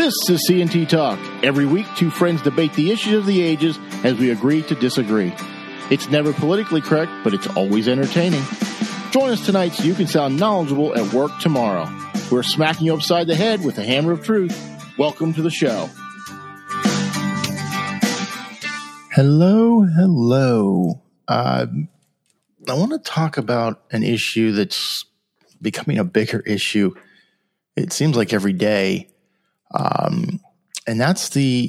This is C&T Talk. Every week, two friends debate the issues of the ages as we agree to disagree. It's never politically correct, but it's always entertaining. Join us tonight so you can sound knowledgeable at work tomorrow. We're smacking you upside the head with a hammer of truth. Welcome to the show. Hello. I want to talk about an issue that's becoming a bigger issue. It seems like every day. And that's the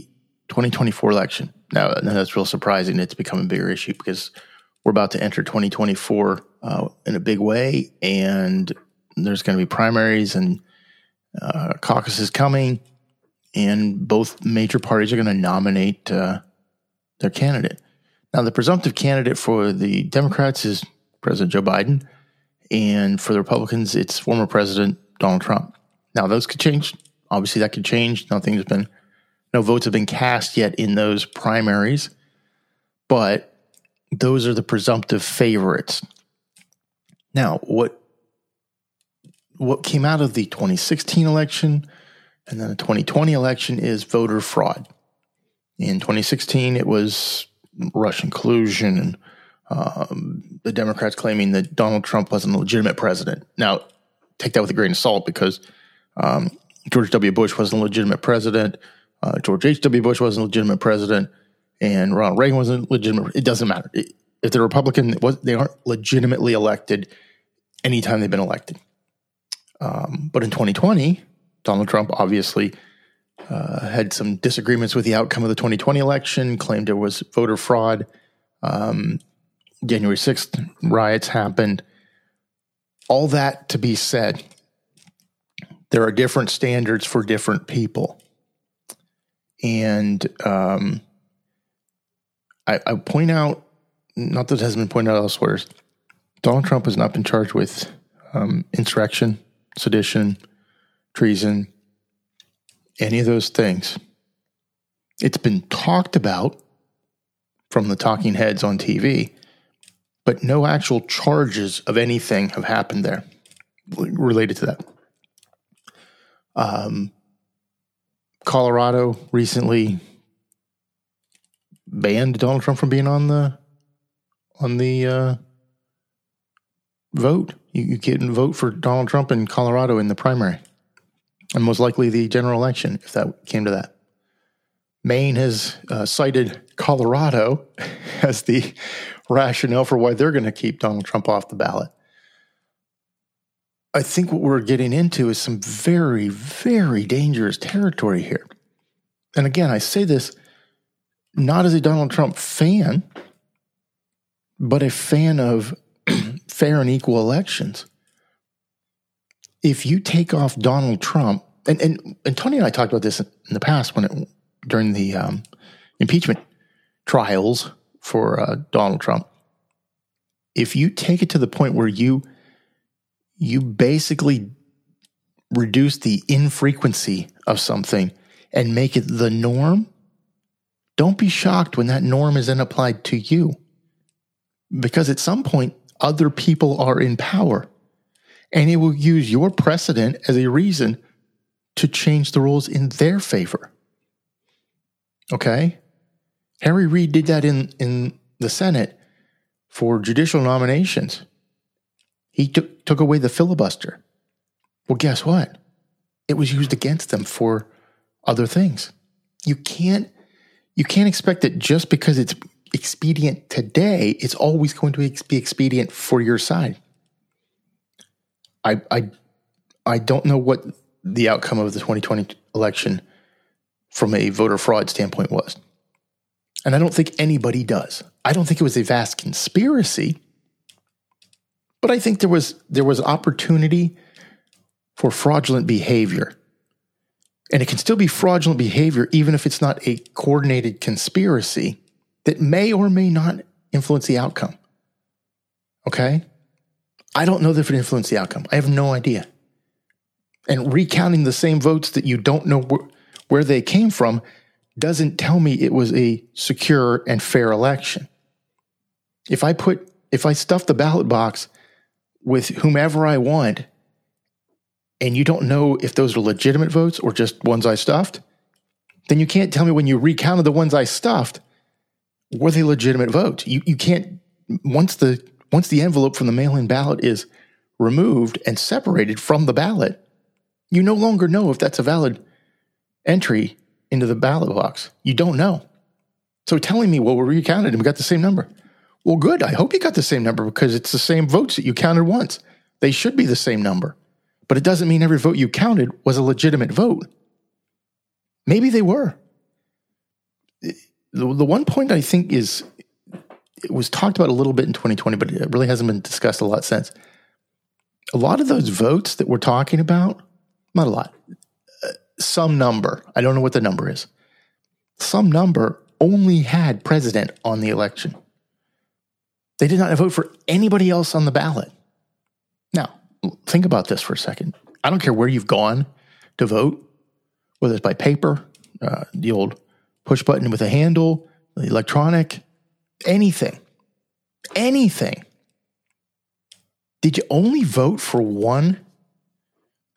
2024 election. Now, that's real surprising. It's become a bigger issue because we're about to enter 2024 in a big way, and there's going to be primaries and caucuses coming, and both major parties are going to nominate their candidate. Now, the presumptive candidate for the Democrats is President Joe Biden, and for the Republicans, it's former President Donald Trump. Now, those could change. Obviously, that could change. No votes have been cast yet in those primaries, but those are the presumptive favorites. Now, what came out of the 2016 election and then the 2020 election is voter fraud. In 2016, it was Russian collusion and the Democrats claiming that Donald Trump wasn't a legitimate president. Now, take that with a grain of salt because George W. Bush wasn't a legitimate president. George H. W. Bush wasn't a legitimate president, and Ronald Reagan wasn't legitimate. It doesn't matter. If they're Republican, they aren't legitimately elected anytime they've been elected. But in 2020, Donald Trump obviously had some disagreements with the outcome of the 2020 election, claimed there was voter fraud. January 6th riots happened. All that to be said, there are different standards for different people. And I point out, not that it has been pointed out elsewhere, Donald Trump has not been charged with insurrection, sedition, treason, any of those things. It's been talked about from the talking heads on TV, but no actual charges of anything have happened there related to that. Colorado recently banned Donald Trump from being on the vote. You couldn't vote for Donald Trump in Colorado in the primary, and most likely the general election if that came to that. Maine has cited Colorado as the rationale for why they're going to keep Donald Trump off the ballot. I think what we're getting into is some very, very dangerous territory here. And again, I say this not as a Donald Trump fan, but a fan of fair and equal elections. If you take off Donald Trump, and Tony and I talked about this in the past during the impeachment trials for Donald Trump. If you take it to the point where you basically reduce the infrequency of something and make it the norm, don't be shocked when that norm is then applied to you. Because at some point, other people are in power. And they will use your precedent as a reason to change the rules in their favor. Okay? Harry Reid did that in the Senate for judicial nominations. He took away the filibuster. Well, guess what? It was used against them for other things. You can't expect that just because it's expedient today, it's always going to be expedient for your side. I don't know what the outcome of the 2020 election from a voter fraud standpoint was. And I don't think anybody does. I don't think it was a vast conspiracy. But I think there was opportunity for fraudulent behavior. And it can still be fraudulent behavior even if it's not a coordinated conspiracy that may or may not influence the outcome. Okay? I don't know if it influenced the outcome. I have no idea. And recounting the same votes that you don't know where they came from doesn't tell me it was a secure and fair election. If I stuff the ballot box with whomever I want and you don't know if those are legitimate votes or just ones I stuffed, then you can't tell me when you recounted the ones I stuffed, were they legitimate votes? You can't, once the envelope from the mail-in ballot is removed and separated from the ballot, you no longer know if that's a valid entry into the ballot box. You don't know. So telling me, well, we recounted and we got the same number. Well, good. I hope you got the same number because it's the same votes that you counted once. They should be the same number. But it doesn't mean every vote you counted was a legitimate vote. Maybe they were. The one point I think is, it was talked about a little bit in 2020, but it really hasn't been discussed a lot since. A lot of those votes that we're talking about, not a lot, some number, I don't know what the number is, some number only had president on the election. They did not vote for anybody else on the ballot. Now, think about this for a second. I don't care where you've gone to vote, whether it's by paper, the old push button with a handle, the electronic, anything. Did you only vote for one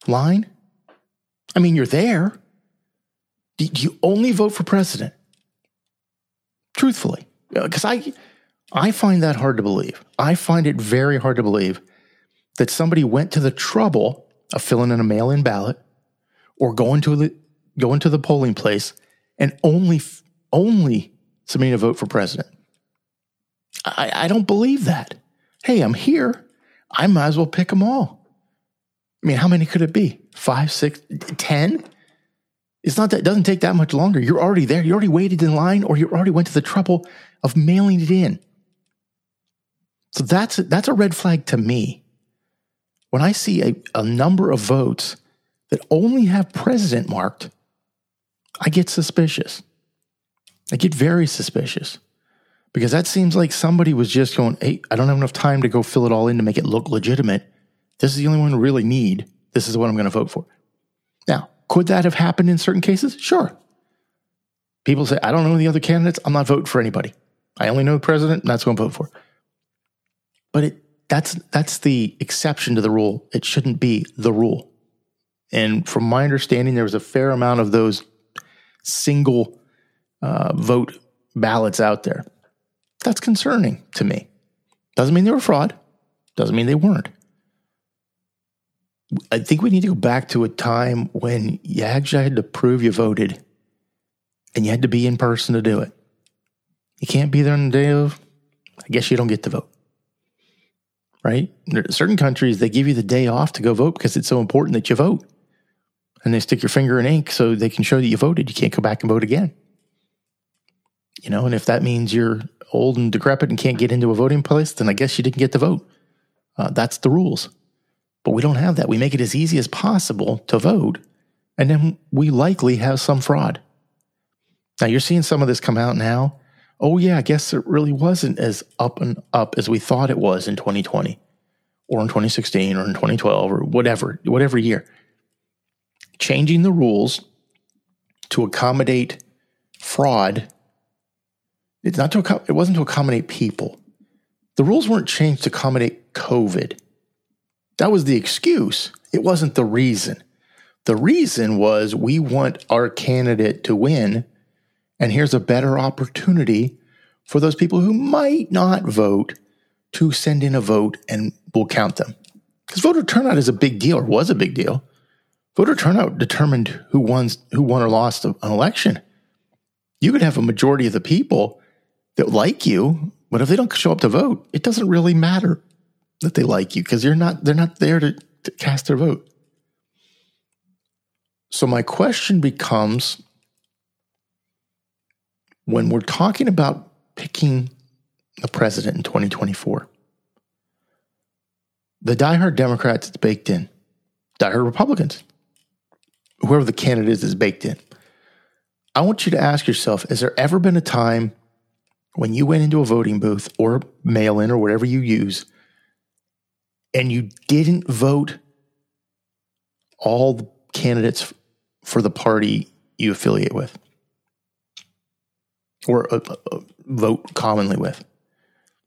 line? I mean, you're there. Did you only vote for president? Truthfully, because I find that hard to believe. I find it very hard to believe that somebody went to the trouble of filling in a mail-in ballot or going to the polling place and only submitting a vote for president. I don't believe that. Hey, I'm here. I might as well pick them all. I mean, how many could it be? 5, 6, 10? It's not that it doesn't take that much longer. You're already there. You already waited in line, or you already went to the trouble of mailing it in. So that's a red flag to me. When I see a number of votes that only have president marked, I get suspicious. I get very suspicious. Because that seems like somebody was just going, hey, I don't have enough time to go fill it all in to make it look legitimate. This is the only one I really need. This is the one I'm going to vote for. Now, could that have happened in certain cases? Sure. People say, I don't know the other candidates. I'm not voting for anybody. I only know the president, and that's who I'm voting for. But that's the exception to the rule. It shouldn't be the rule. And from my understanding, there was a fair amount of those single vote ballots out there. That's concerning to me. Doesn't mean they were fraud. Doesn't mean they weren't. I think we need to go back to a time when you actually had to prove you voted and you had to be in person to do it. You can't be there on the day of, I guess you don't get to vote, right? Certain countries, they give you the day off to go vote because it's so important that you vote. And they stick your finger in ink so they can show that you voted. You can't go back and vote again. You know, and if that means you're old and decrepit and can't get into a voting place, then I guess you didn't get to vote. That's the rules. But we don't have that. We make it as easy as possible to vote, and then we likely have some fraud. Now, you're seeing some of this come out now. Oh, yeah, I guess it really wasn't as up and up as we thought it was in 2020 or in 2016 or in 2012 or whatever year. Changing the rules to accommodate fraud. It's not to, it wasn't to accommodate people. The rules weren't changed to accommodate COVID. That was the excuse. It wasn't the reason. The reason was we want our candidate to win, and here's a better opportunity for those people who might not vote to send in a vote, and we'll count them. Because voter turnout is a big deal, or was a big deal. Voter turnout determined who won or lost an election. You could have a majority of the people that like you, but if they don't show up to vote, it doesn't really matter that they like you because they're not there to cast their vote. So my question becomes, when we're talking about picking the president in 2024, the diehard Democrats, it's baked in. Diehard Republicans, whoever the candidate is baked in. I want you to ask yourself, has there ever been a time when you went into a voting booth or mail-in or whatever you use, and you didn't vote all the candidates for the party you affiliate with or vote commonly with?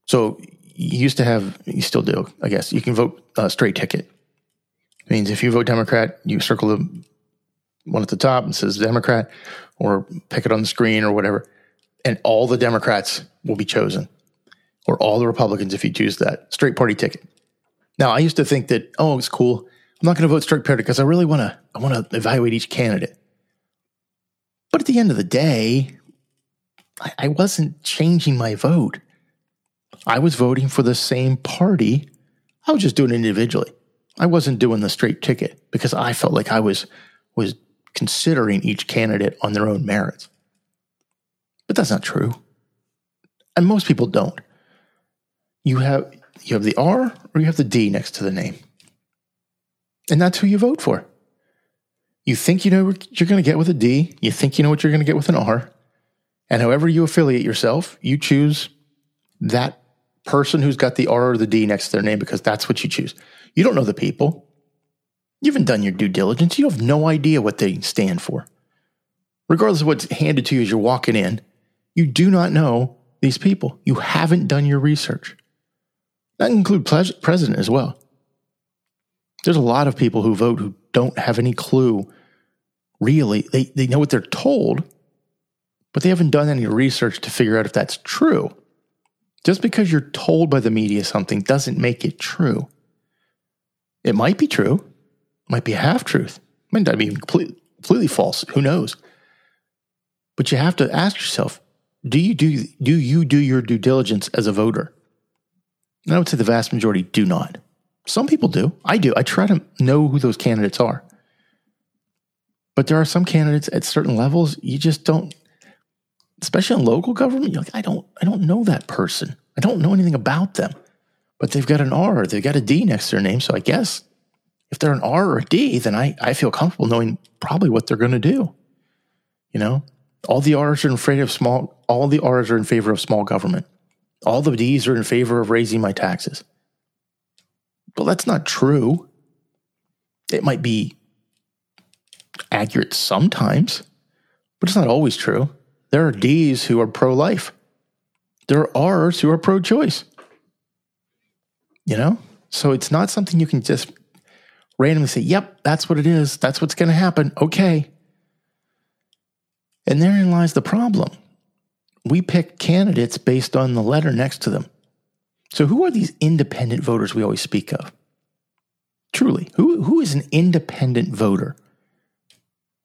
So you used to have, you still do, I guess, you can vote straight ticket. It means if you vote Democrat, you circle the one at the top and says Democrat, or pick it on the screen or whatever, and all the Democrats will be chosen, or all the Republicans if you choose that straight party ticket. Now, I used to think that, oh, it's cool. I'm not going to vote straight party because I really want to evaluate each candidate. But at the end of the day, I wasn't changing my vote. I was voting for the same party. I was just doing it individually. I wasn't doing the straight ticket because I felt like I was considering each candidate on their own merits. But that's not true. And most people don't. You have the R or you have the D next to the name. And that's who you vote for. You think you know what you're going to get with a D. You think you know what you're going to get with an R. And however you affiliate yourself, you choose that person who's got the R or the D next to their name because that's what you choose. You don't know the people. You haven't done your due diligence. You have no idea what they stand for. Regardless of what's handed to you as you're walking in, you do not know these people. You haven't done your research. That includes president as well. There's a lot of people who vote who don't have any clue, really. They know what they're told, but they haven't done any research to figure out if that's true. Just because you're told by the media something doesn't make it true. It might be true. It might be a half-truth. It might not be completely false. Who knows? But you have to ask yourself, do you do your due diligence as a voter? And I would say the vast majority do not. Some people do. I do. I try to know who those candidates are. But there are some candidates at certain levels you just don't, especially in local government, you're like, I don't know that person. I don't know anything about them. But they've got an R, they've got a D next to their name. So I guess if they're an R or a D, then I feel comfortable knowing probably what they're going to do. You know, all the R's are in favor of small government. All the D's are in favor of raising my taxes. But that's not true. It might be accurate sometimes, but it's not always true. There are D's who are pro-life. There are R's who are pro-choice. You know? So it's not something you can just randomly say, yep, that's what it is. That's what's going to happen. Okay. And therein lies the problem. We pick candidates based on the letter next to them. So who are these independent voters we always speak of? Truly, who is an independent voter?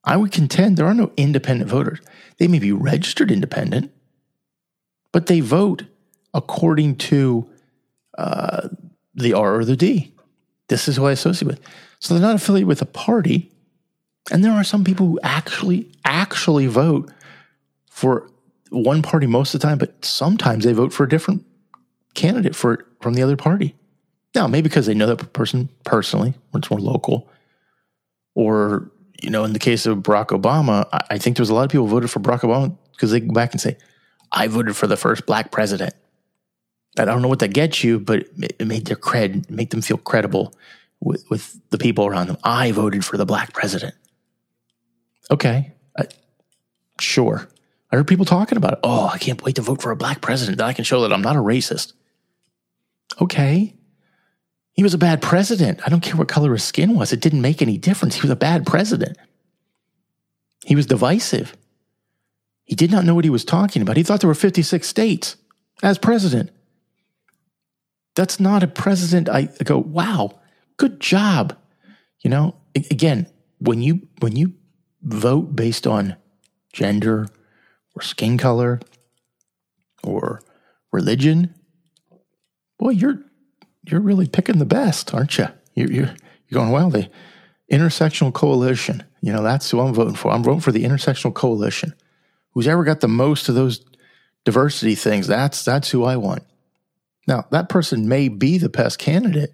I would contend there are no independent voters. They may be registered independent, but they vote according to the R or the D. This is who I associate with. So they're not affiliated with a party. And there are some people who actually vote for one party most of the time, but sometimes they vote for a different candidate from the other party. Now, maybe because they know that person personally, or it's more local, or, you know, in the case of Barack Obama, I think there was a lot of people who voted for Barack Obama because they go back and say, I voted for the first black president. I don't know what that gets you, but it made their make them feel credible with the people around them. I voted for the black president. Okay. Sure. I heard people talking about it. Oh, I can't wait to vote for a black president. Then I can show that I'm not a racist. Okay. He was a bad president. I don't care what color his skin was. It didn't make any difference. He was a bad president. He was divisive. He did not know what he was talking about. He thought there were 56 states as president. That's not a president. I go, wow, good job. You know, again, when you vote based on gender, or skin color, or religion, boy, you're really picking the best, aren't you? You're going, well, the intersectional coalition, you know, that's who I'm voting for. I'm voting for the intersectional coalition. Who's ever got the most of those diversity things, that's who I want. Now, that person may be the best candidate,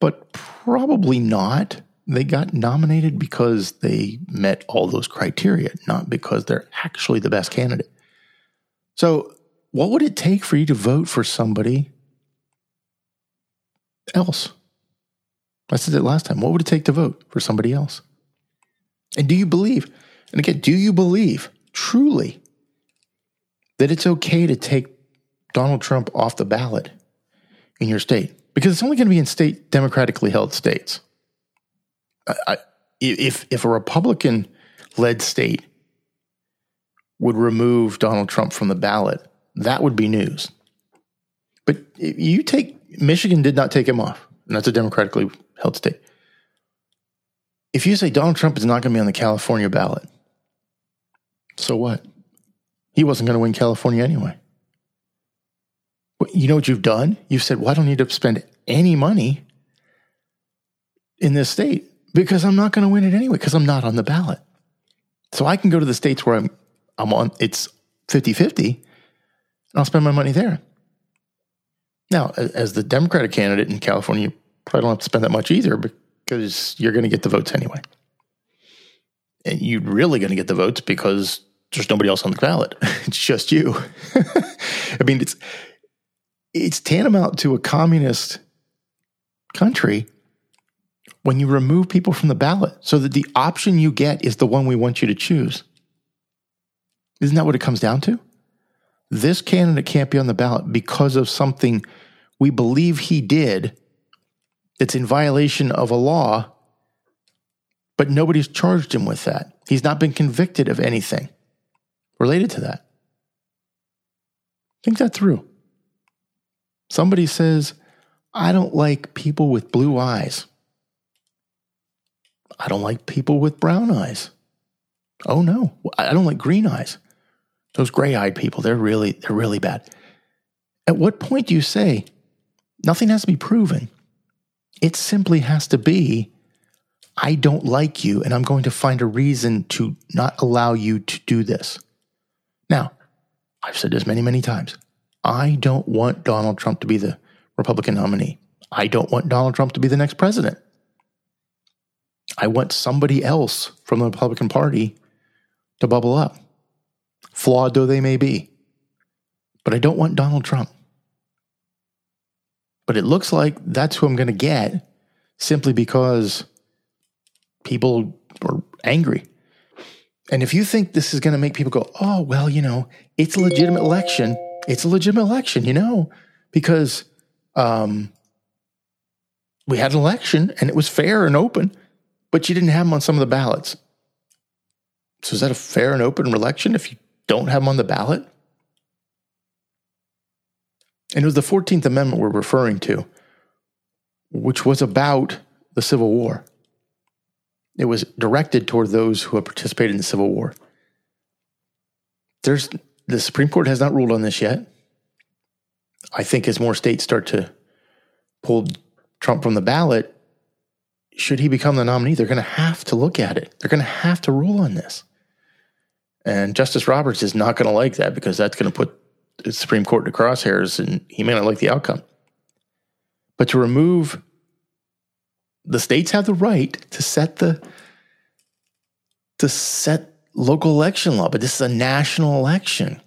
but probably not. They got nominated because they met all those criteria, not because they're actually the best candidate. So what would it take for you to vote for somebody else? I said it last time. What would it take to vote for somebody else? And do you believe truly that it's okay to take Donald Trump off the ballot in your state? because it's only going to be in state democratically held states. If a Republican-led state would remove Donald Trump from the ballot, that would be news. But you take Michigan did not take him off, and that's a democratically held state. If you say Donald Trump is not going to be on the California ballot, so what? He wasn't going to win California anyway. But you know what you've done? You've said, well, I don't need to spend any money in this state because I'm not going to win it anyway because I'm not on the ballot. So I can go to the states where I'm on, it's 50-50, and I'll spend my money there. Now, as the Democratic candidate in California, you probably don't have to spend that much either because you're going to get the votes anyway. And you're really going to get the votes because there's nobody else on the ballot. It's just you. I mean, it's tantamount to a communist country when you remove people from the ballot so that the option you get is the one we want you to choose. Isn't that what it comes down to? This candidate can't be on the ballot because of something we believe he did that's in violation of a law, but nobody's charged him with that. He's not been convicted of anything related to that. Think that through. Somebody says, I don't like people with blue eyes. I don't like people with brown eyes. Oh no, I don't like green eyes. Those gray-eyed people, they're really bad. At what point do you say, nothing has to be proven? It simply has to be, I don't like you, and I'm going to find a reason to not allow you to do this. Now, I've said this many, many times. I don't want Donald Trump to be the Republican nominee. I don't want Donald Trump to be the next president. I want somebody else from the Republican Party to bubble up, flawed though they may be. But I don't want Donald Trump. But it looks like that's who I'm going to get simply because people are angry. And if you think this is going to make people go, oh, well, you know, it's a legitimate election. It's a legitimate election, you know, because we had an election and it was fair and open, but you didn't have them on some of the ballots. So is that a fair and open election if you don't have them on the ballot? And it was the 14th Amendment we're referring to, which was about the Civil War. It was directed toward those who had participated in the Civil War. The Supreme Court has not ruled on this yet. I think as more states start to pull Trump from the ballot, should he become the nominee, they're going to have to look at it. They're going to have to rule on this. And Justice Roberts is not going to like that because that's going to put the Supreme Court to crosshairs and he may not like the outcome. But to remove, the states have the right to set local election law, but this is a national election.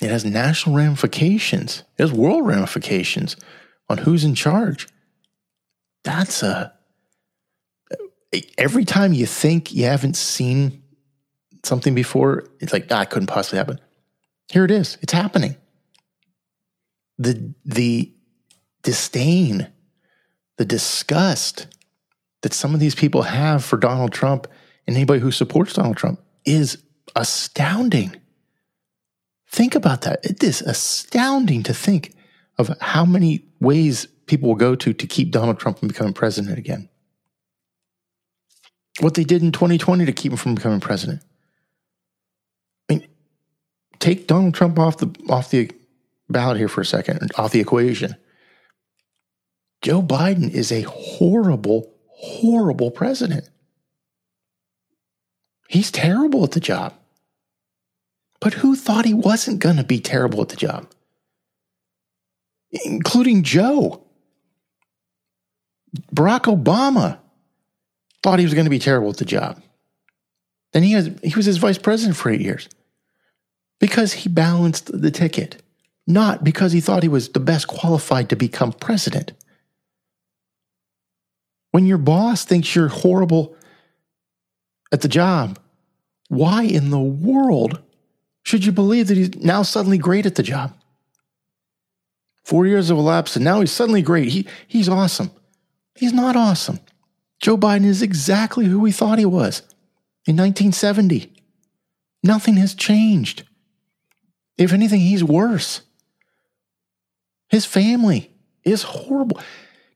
It has national ramifications. It has world ramifications on who's in charge. That's every time you think you haven't seen something before, it's like, it couldn't possibly happen. Here it is. It's happening. The disdain, the disgust that some of these people have for Donald Trump and anybody who supports Donald Trump is astounding. Think about that. It is astounding to think of how many ways people will go to keep Donald Trump from becoming president again. What they did in 2020 to keep him from becoming president. I mean, take Donald Trump off the ballot here for a second, off the equation. Joe Biden is a horrible, horrible president. He's terrible at the job. But who thought he wasn't going to be terrible at the job? Including Joe. Barack Obama thought he was going to be terrible at the job. Then he was his vice president for 8 years because he balanced the ticket, not because he thought he was the best qualified to become president. When your boss thinks you're horrible at the job, why in the world should you believe that he's now suddenly great at the job? 4 years have elapsed, and now he's suddenly great. He's awesome. He's not awesome. Joe Biden is exactly who we thought he was in 1970. Nothing has changed. If anything, he's worse. His family is horrible.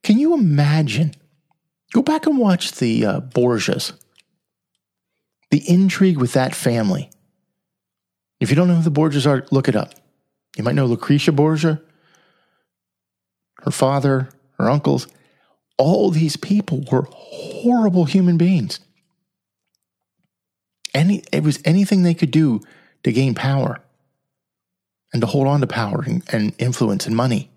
Can you imagine? Go back and watch the Borgias. The intrigue with that family. If you don't know who the Borgias are, look it up. You might know Lucrezia Borgia, her father, her uncles. All these people were horrible human beings. It was anything they could do to gain power and to hold on to power and influence and money.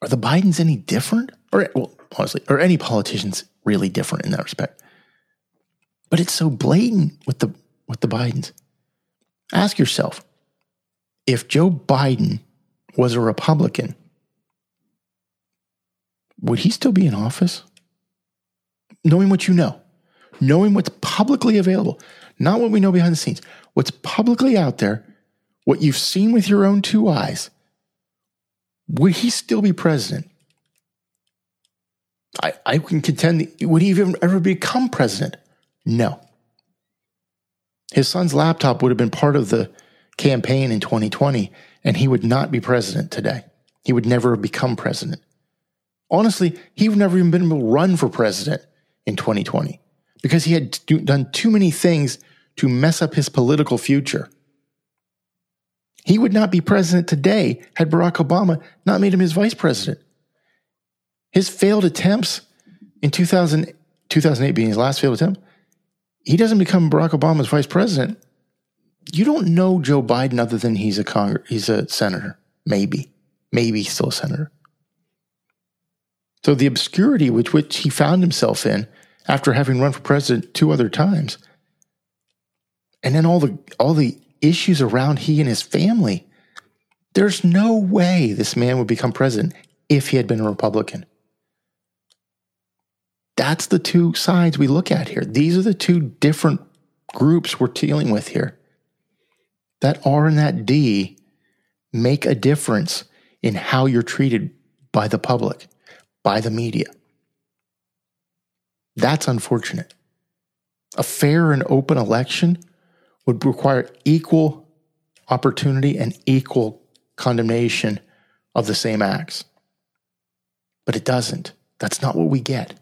Are the Bidens any different? Or, well, honestly, are any politicians really different in that respect? But it's so blatant with the Bidens. Ask yourself, if Joe Biden was a Republican, would he still be in office? Knowing what you know, knowing what's publicly available, not what we know behind the scenes, what's publicly out there, what you've seen with your own two eyes, would he still be president? I can contend that, would he even ever become president? No. His son's laptop would have been part of the campaign in 2020, and he would not be president today. He would never have become president. Honestly, he would never even been able to run for president in 2020 because he had done too many things to mess up his political future. He would not be president today had Barack Obama not made him his vice president. His failed attempts in 2008 being his last failed attempt, he doesn't become Barack Obama's vice president. You don't know Joe Biden other than he's a senator, maybe he's still a senator. So the obscurity with which he found himself in after having run for president two other times, and then all the issues around he and his family, there's no way this man would become president if he had been a Republican. That's the two sides we look at here. These are the two different groups we're dealing with here. That R and that D make a difference in how you're treated by the public, by the media. That's unfortunate. A fair and open election would require equal opportunity and equal condemnation of the same acts. But it doesn't. That's not what we get.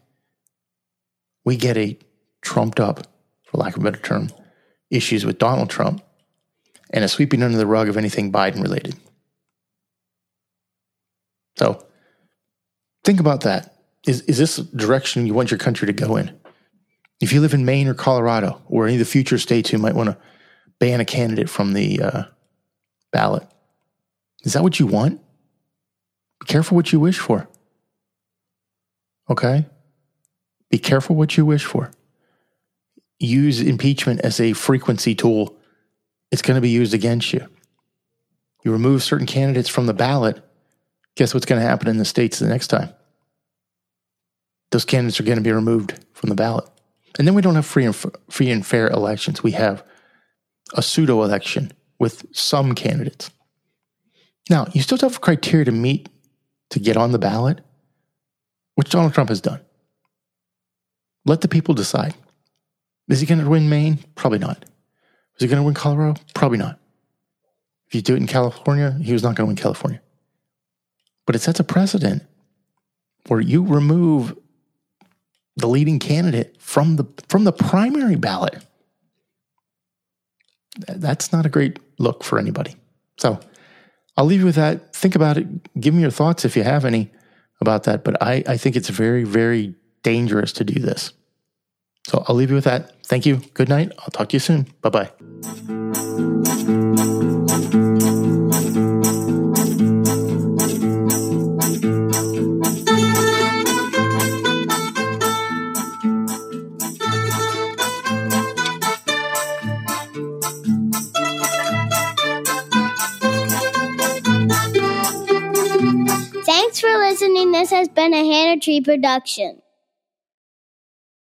We get a trumped up, for lack of a better term, issues with Donald Trump and a sweeping under the rug of anything Biden related. So, think about that. Is this the direction you want your country to go in? If you live in Maine or Colorado or any of the future states who might want to ban a candidate from the ballot, is that what you want? Be careful what you wish for. Okay? Be careful what you wish for. Use impeachment as a frequency tool. It's going to be used against you. You remove certain candidates from the ballot, guess what's going to happen in the states the next time? Those candidates are going to be removed from the ballot. And then we don't have free and fair elections. We have a pseudo-election with some candidates. Now, you still have criteria to meet to get on the ballot, which Donald Trump has done. Let the people decide. Is he going to win Maine? Probably not. Is he going to win Colorado? Probably not. If you do it in California, he was not going to win California. But it sets a precedent where you remove the leading candidate from the primary ballot. That's not a great look for anybody. So I'll leave you with that. Think about it. Give me your thoughts if you have any about that. But I think it's very, very dangerous to do this. So I'll leave you with that. Thank you. Good night. I'll talk to you soon. Bye-bye. This has been a Hannah Tree production.